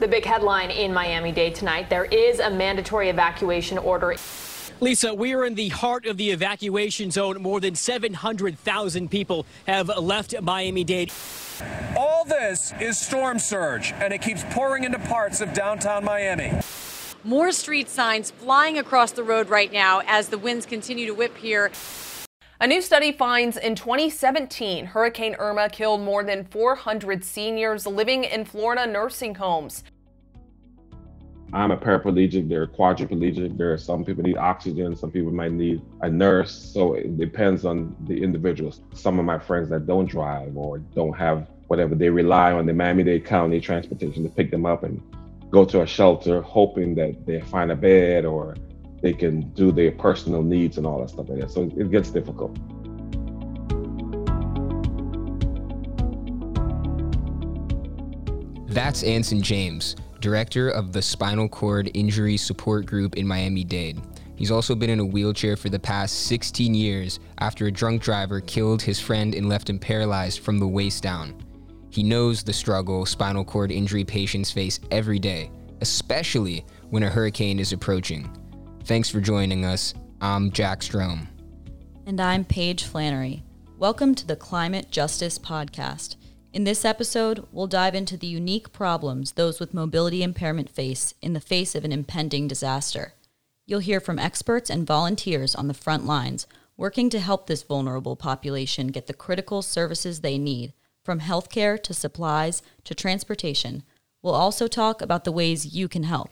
The big headline in Miami-Dade tonight, there is a mandatory evacuation order. Lisa, we are in the heart of the evacuation zone. More than 700,000 people have left Miami-Dade. All this is storm surge, and it keeps pouring into parts of downtown Miami. More street signs flying across the road right now as the winds continue to whip here. A new study finds in 2017, Hurricane Irma killed more than 400 seniors living in Florida nursing homes. I'm a paraplegic, they're quadriplegic, there are some people need oxygen, some people might need a nurse, so it depends on the individuals. Some of my friends that don't drive or don't have whatever, they rely on the Miami-Dade County transportation to pick them up and go to a shelter, hoping that they find a bed or they can do their personal needs and all that stuff like that. So it gets difficult. That's Anson James, director of the Spinal Cord Injury Support Group in Miami-Dade. He's also been in a wheelchair for the past 16 years after a drunk driver killed his friend and left him paralyzed from the waist down. He knows the struggle spinal cord injury patients face every day, especially when a hurricane is approaching. Thanks for joining us. I'm Jack Strome. And I'm Paige Flannery. Welcome to the Climate Justice Podcast. In this episode, we'll dive into the unique problems those with mobility impairment face in the face of an impending disaster. You'll hear from experts and volunteers on the front lines working to help this vulnerable population get the critical services they need, from healthcare to supplies to transportation. We'll also talk about the ways you can help.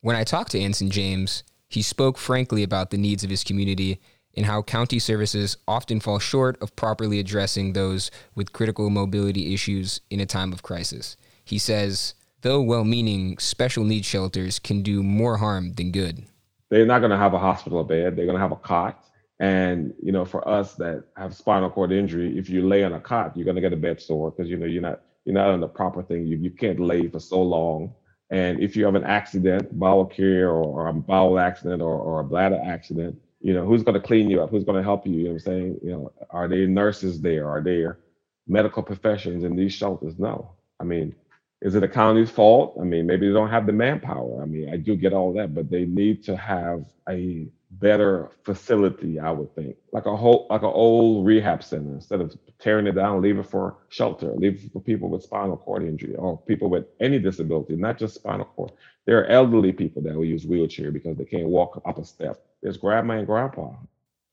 When I talked to Anson James, he spoke frankly about the needs of his community and how county services often fall short of properly addressing those with critical mobility issues in a time of crisis. He says, though well-meaning, special needs shelters can do more harm than good. They're not going to have a hospital bed. They're going to have a cot. And, you know, for us that have spinal cord injury, if you lay on a cot, you're going to get a bed sore because, you know, you're not on the proper thing. You can't lay for so long. And if you have an accident, bowel care or a bowel accident or a bladder accident, you know, who's going to clean you up? Who's going to help you? You know what I'm saying? You know, are there nurses there? Are there medical professions in these shelters? No. I mean, is it the county's fault? I mean, maybe they don't have the manpower. I mean, I do get all that, but they need to have a better facility, I would think, like an old rehab center. Instead of tearing it down, leave it for shelter, leave it for people with spinal cord injury or people with any disability, not just spinal cord. There are elderly people that will use wheelchair because they can't walk up a step. There's grandma and grandpa.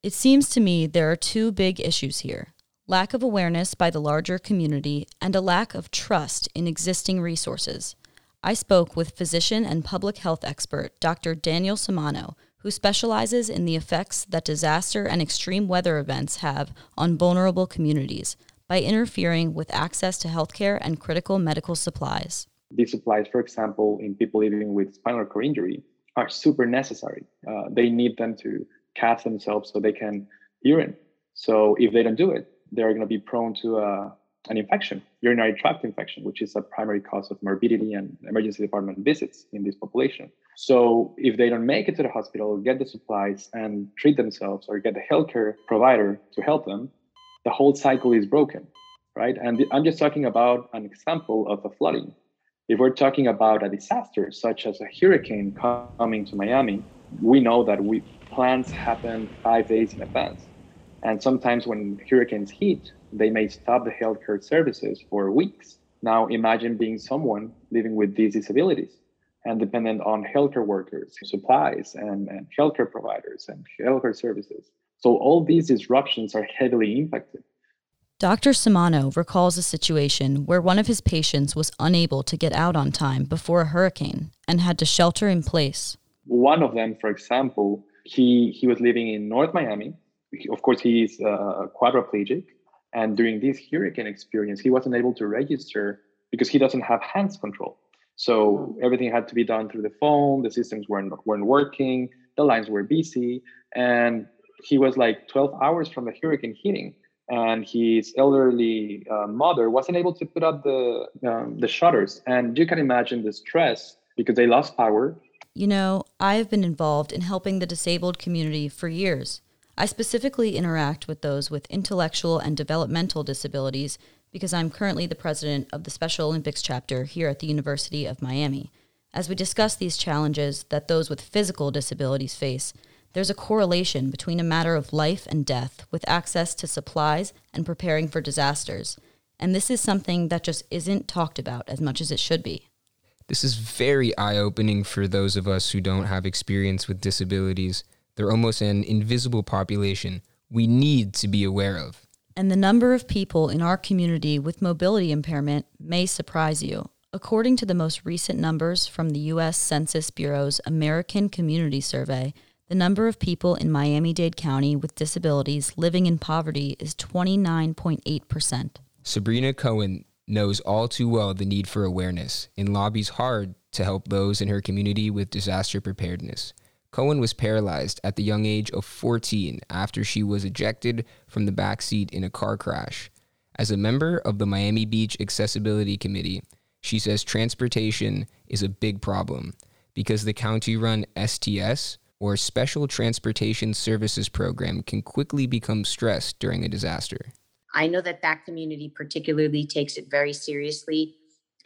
It seems to me there are two big issues here: lack of awareness by the larger community and a lack of trust in existing resources. I spoke with physician and public health expert Dr. Daniel Samano, who specializes in the effects that disaster and extreme weather events have on vulnerable communities by interfering with access to healthcare and critical medical supplies. These supplies, for example, in people living with spinal cord injury, are super necessary. They need them to cast themselves so they can urinate. So if they don't do it, they're going to be prone to an infection, urinary tract infection, which is a primary cause of morbidity and emergency department visits in this population. So if they don't make it to the hospital, get the supplies and treat themselves or get the healthcare provider to help them, the whole cycle is broken, right? And I'm just talking about an example of a flooding. If we're talking about a disaster such as a hurricane coming to Miami, we know that plans happen 5 days in advance. And sometimes when hurricanes hit, they may stop the healthcare services for weeks. Now imagine being someone living with these disabilities and dependent on healthcare workers, supplies, and healthcare providers and healthcare services. So all these disruptions are heavily impacted. Dr. Samano recalls a situation where one of his patients was unable to get out on time before a hurricane and had to shelter in place. One of them, for example, he was living in North Miami. Of course, he is quadriplegic. And during this hurricane experience, he wasn't able to register because he doesn't have hands control. So everything had to be done through the phone. The systems weren't working. The lines were busy. And he was like 12 hours from the hurricane hitting. And his elderly mother wasn't able to put up the shutters. And you can imagine the stress because they lost power. You know, I've been involved in helping the disabled community for years. I specifically interact with those with intellectual and developmental disabilities because I'm currently the president of the Special Olympics chapter here at the University of Miami. As we discuss these challenges that those with physical disabilities face, there's a correlation between a matter of life and death with access to supplies and preparing for disasters. And this is something that just isn't talked about as much as it should be. This is very eye-opening for those of us who don't have experience with disabilities. They're almost an invisible population we need to be aware of. And the number of people in our community with mobility impairment may surprise you. According to the most recent numbers from the U.S. Census Bureau's American Community Survey, the number of people in Miami-Dade County with disabilities living in poverty is 29.8%. Sabrina Cohen knows all too well the need for awareness and lobbies hard to help those in her community with disaster preparedness. Cohen was paralyzed at the young age of 14 after she was ejected from the backseat in a car crash. As a member of the Miami Beach Accessibility Committee, she says transportation is a big problem because the county-run STS, or Special Transportation Services Program, can quickly become stressed during a disaster. I know that that community particularly takes it very seriously,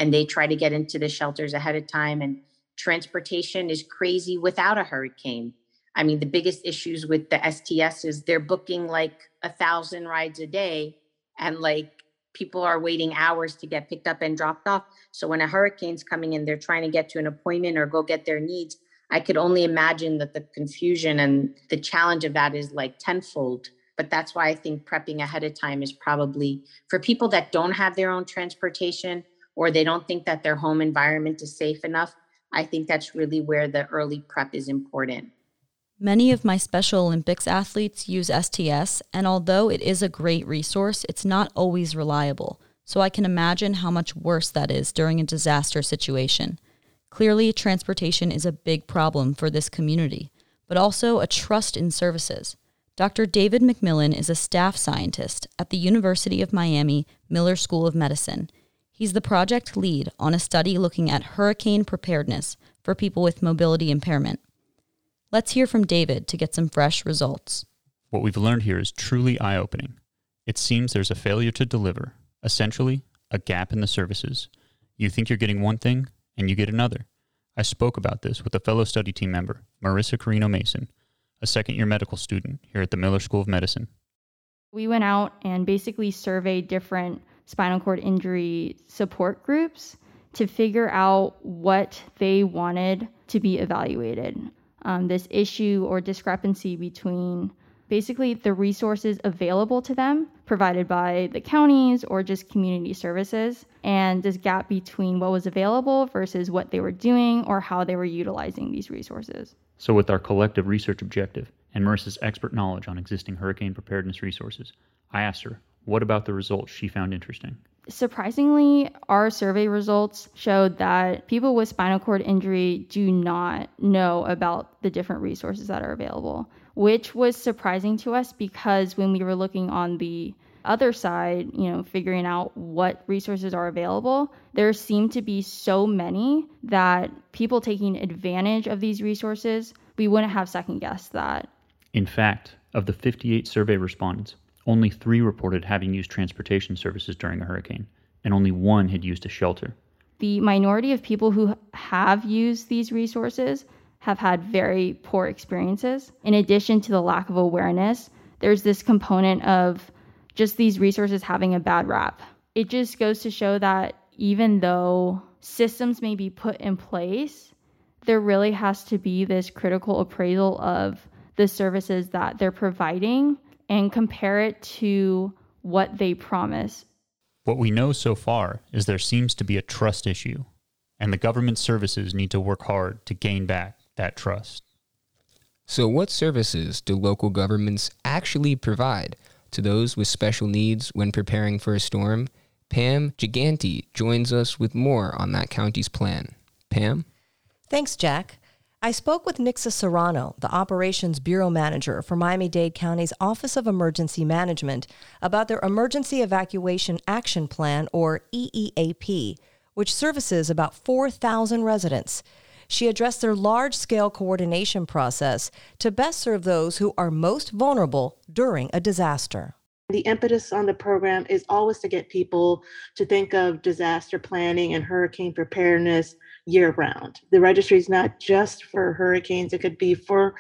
and they try to get into the shelters ahead of time. And transportation is crazy without a hurricane. I mean, the biggest issues with the STS is they're booking like 1,000 rides a day, and like people are waiting hours to get picked up and dropped off. So when a hurricane's coming in, they're trying to get to an appointment or go get their needs. I could only imagine that the confusion and the challenge of that is like tenfold. But that's why I think prepping ahead of time is probably for people that don't have their own transportation or they don't think that their home environment is safe enough. I think that's really where the early prep is important. Many of my Special Olympics athletes use STS, and although it is a great resource, it's not always reliable. So I can imagine how much worse that is during a disaster situation. Clearly, transportation is a big problem for this community, but also a trust in services. Dr. David McMillan is a staff scientist at the University of Miami Miller School of Medicine. He's the project lead on a study looking at hurricane preparedness for people with mobility impairment. Let's hear from David to get some fresh results. What we've learned here is truly eye-opening. It seems there's a failure to deliver, essentially a gap in the services. You think you're getting one thing and you get another. I spoke about this with a fellow study team member, Marisa Carino-Mason, a second-year medical student here at the Miller School of Medicine. We went out and basically surveyed different spinal cord injury support groups to figure out what they wanted to be evaluated. This issue or discrepancy between basically the resources available to them provided by the counties or just community services, and this gap between what was available versus what they were doing or how they were utilizing these resources. So with our collective research objective and Marissa's expert knowledge on existing hurricane preparedness resources, I asked her, what about the results she found interesting? Surprisingly, our survey results showed that people with spinal cord injury do not know about the different resources that are available, which was surprising to us because when we were looking on the other side, figuring out what resources are available, there seem to be so many that people taking advantage of these resources, we wouldn't have second-guessed that. In fact, of the 58 survey respondents, only 3 reported having used transportation services during a hurricane, and only 1 had used a shelter. The minority of people who have used these resources have had very poor experiences. In addition to the lack of awareness, there's this component of just these resources having a bad rap. It just goes to show that even though systems may be put in place, there really has to be this critical appraisal of the services that they're providing and compare it to what they promise. What we know so far is there seems to be a trust issue, and the government services need to work hard to gain back that trust. So what services do local governments actually provide to those with special needs when preparing for a storm? Pam Giganti joins us with more on that county's plan. Pam? Thanks, Jack. I spoke with Nixsa Serrano, the Operations Bureau Manager for Miami-Dade County's Office of Emergency Management, about their Emergency Evacuation Action Plan, or EEAP, which services about 4,000 residents. She addressed their large-scale coordination process to best serve those who are most vulnerable during a disaster. The impetus on the program is always to get people to think of disaster planning and hurricane preparedness year-round. The registry is not just for hurricanes. It could be for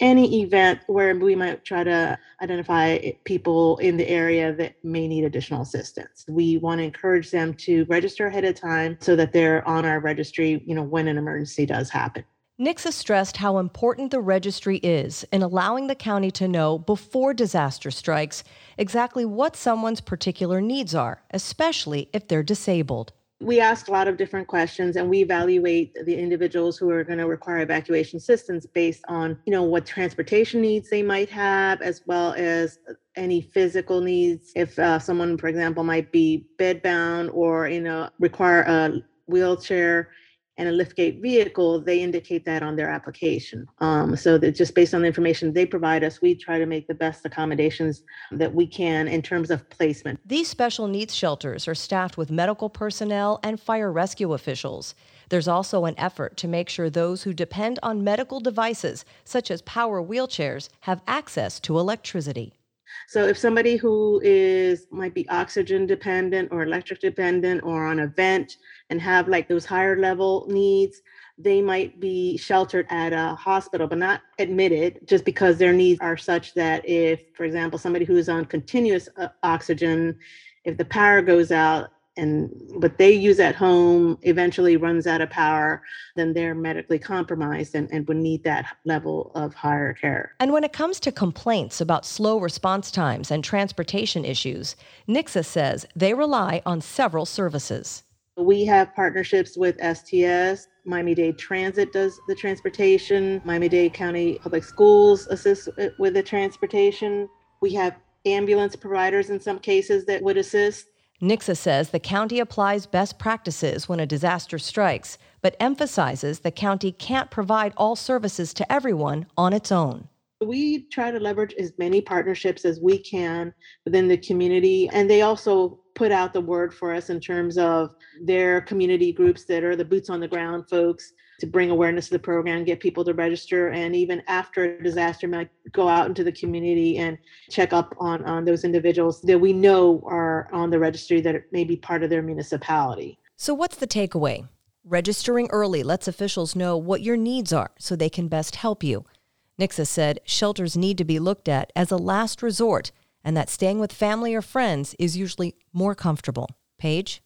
any event where we might try to identify people in the area that may need additional assistance. We want to encourage them to register ahead of time so that they're on our registry, you know, when an emergency does happen. Nixsa stressed how important the registry is in allowing the county to know before disaster strikes exactly what someone's particular needs are, especially if they're disabled. We ask a lot of different questions, and we evaluate the individuals who are going to require evacuation assistance based on, you know, what transportation needs they might have, as well as any physical needs. If someone, for example, might be bedbound or, you know, require a wheelchair and a liftgate vehicle, they indicate that on their application. So that just based on the information they provide us, we try to make the best accommodations that we can in terms of placement. These special needs shelters are staffed with medical personnel and fire rescue officials. There's also an effort to make sure those who depend on medical devices, such as power wheelchairs, have access to electricity. So if somebody who might be oxygen dependent or electric dependent or on a vent and have like those higher level needs, they might be sheltered at a hospital, but not admitted, just because their needs are such that if, for example, somebody who's on continuous oxygen, if the power goes out and what they use at home eventually runs out of power, then they're medically compromised and would need that level of higher care. And when it comes to complaints about slow response times and transportation issues, Nixsa says they rely on several services. We have partnerships with STS. Miami-Dade Transit does the transportation. Miami-Dade County Public Schools assist with the transportation. We have ambulance providers in some cases that would assist. Nixsa says the county applies best practices when a disaster strikes, but emphasizes the county can't provide all services to everyone on its own. We try to leverage as many partnerships as we can within the community, and they also put out the word for us in terms of their community groups that are the boots on the ground folks to bring awareness to the program, get people to register, and even after a disaster might go out into the community and check up on those individuals that we know are on the registry that may be part of their municipality. So what's the takeaway? Registering early lets officials know what your needs are so they can best help you. Nixsa said shelters need to be looked at as a last resort, and that staying with family or friends is usually more comfortable. Paige?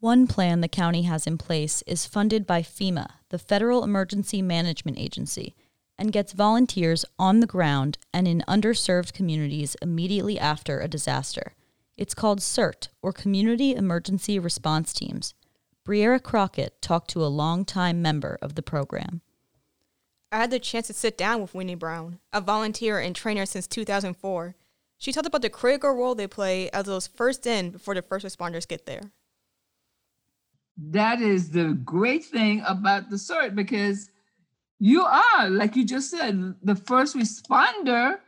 One plan the county has in place is funded by FEMA, the Federal Emergency Management Agency, and gets volunteers on the ground and in underserved communities immediately after a disaster. It's called CERT, or Community Emergency Response Teams. Briera Crockett talked to a longtime member of the program. I had the chance to sit down with Winnie Browne, a volunteer and trainer since 2004, She talked about the critical role they play as those first in before the first responders get there. That is the great thing about the CERT, because you are, like you just said, the first responder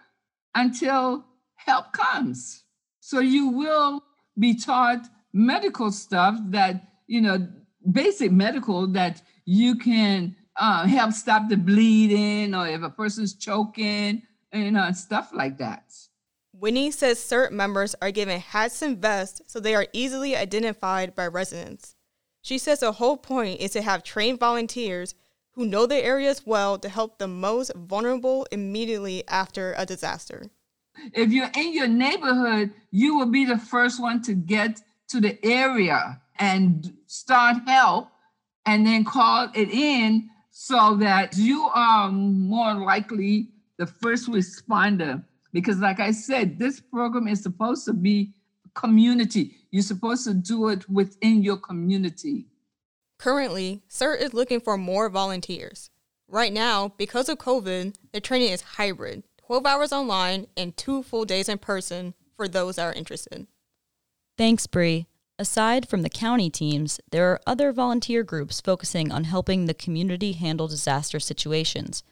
until help comes. So you will be taught medical stuff that, you know, basic medical that you can help stop the bleeding, or if a person's choking, you know, and stuff like that. Winnie says CERT members are given hats and vests so they are easily identified by residents. She says the whole point is to have trained volunteers who know their areas well to help the most vulnerable immediately after a disaster. If you're in your neighborhood, you will be the first one to get to the area and start help and then call it in so that you are more likely the first responder. Because like I said, this program is supposed to be community. You're supposed to do it within your community. Currently, CERT is looking for more volunteers. Right now, because of COVID, the training is hybrid, 12 hours online and 2 full days in person for those that are interested. Thanks, Bree. Aside from the county teams, there are other volunteer groups focusing on helping the community handle disaster situations.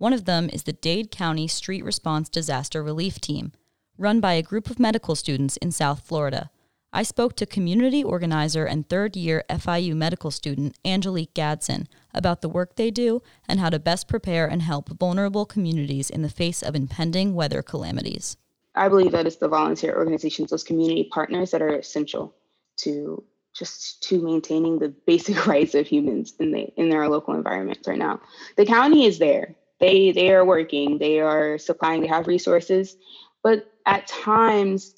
One of them is the Dade County Street Response Disaster Relief Team, run by a group of medical students in South Florida. I spoke to community organizer and third-year FIU medical student Angelique Gadson about the work they do and how to best prepare and help vulnerable communities in the face of impending weather calamities. I believe that it's the volunteer organizations, those community partners that are essential to just to maintaining the basic rights of humans in their local environments right now. The county is there. They are working, they are supplying, they have resources, but at times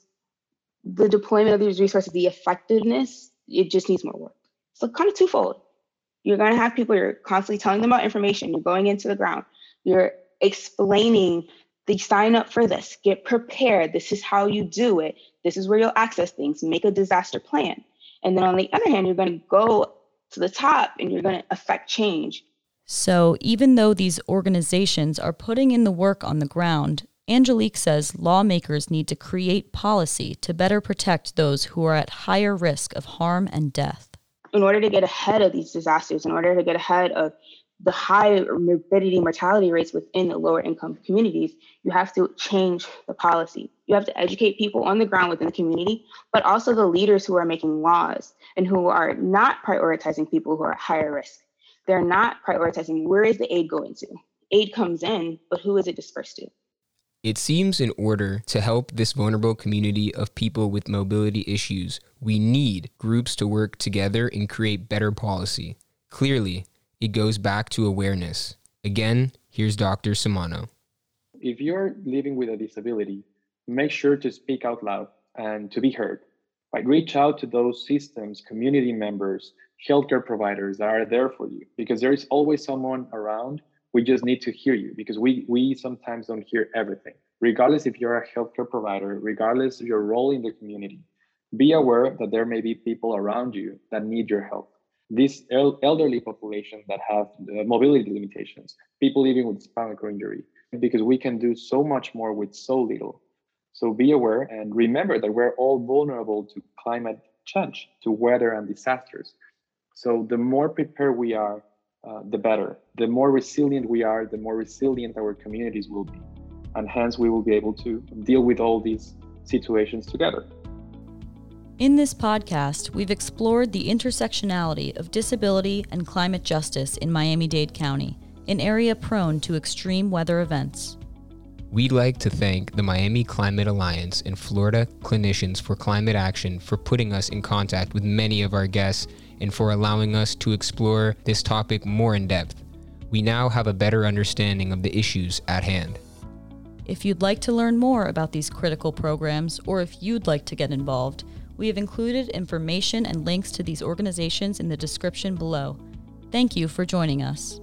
the deployment of these resources, the effectiveness, it just needs more work. So kind of twofold. You're going to have people, you're constantly telling them about information, you're going into the ground, you're explaining the sign up for this, get prepared, this is how you do it, this is where you'll access things, make a disaster plan. And then on the other hand, you're going to go to the top and you're going to affect change. So even though these organizations are putting in the work on the ground, Angelique says lawmakers need to create policy to better protect those who are at higher risk of harm and death. In order to get ahead of these disasters, in order to get ahead of the high morbidity mortality rates within the lower income communities, you have to change the policy. You have to educate people on the ground within the community, but also the leaders who are making laws and who are not prioritizing people who are at higher risk. They're not prioritizing where is the aid going to. Aid comes in, but who is it dispersed to? It seems in order to help this vulnerable community of people with mobility issues, we need groups to work together and create better policy. Clearly, it goes back to awareness. Again, here's Dr. Samano. If you're living with a disability, make sure to speak out loud and to be heard. Like, reach out to those systems, community members, healthcare providers that are there for you, because there is always someone around. We just need to hear you, because we sometimes don't hear everything. Regardless if you're a healthcare provider, regardless of your role in the community, be aware that there may be people around you that need your help. This elderly population that have mobility limitations, people living with spinal cord injury, because we can do so much more with so little. So be aware and remember that we're all vulnerable to climate change, to weather and disasters. So the more prepared we are, the better. The more resilient we are, the more resilient our communities will be. And hence, we will be able to deal with all these situations together. In this podcast, we've explored the intersectionality of disability and climate justice in Miami-Dade County, an area prone to extreme weather events. We'd like to thank the Miami Climate Alliance and Florida Clinicians for Climate Action for putting us in contact with many of our guests and for allowing us to explore this topic more in depth. We now have a better understanding of the issues at hand. If you'd like to learn more about these critical programs, or if you'd like to get involved, we have included information and links to these organizations in the description below. Thank you for joining us.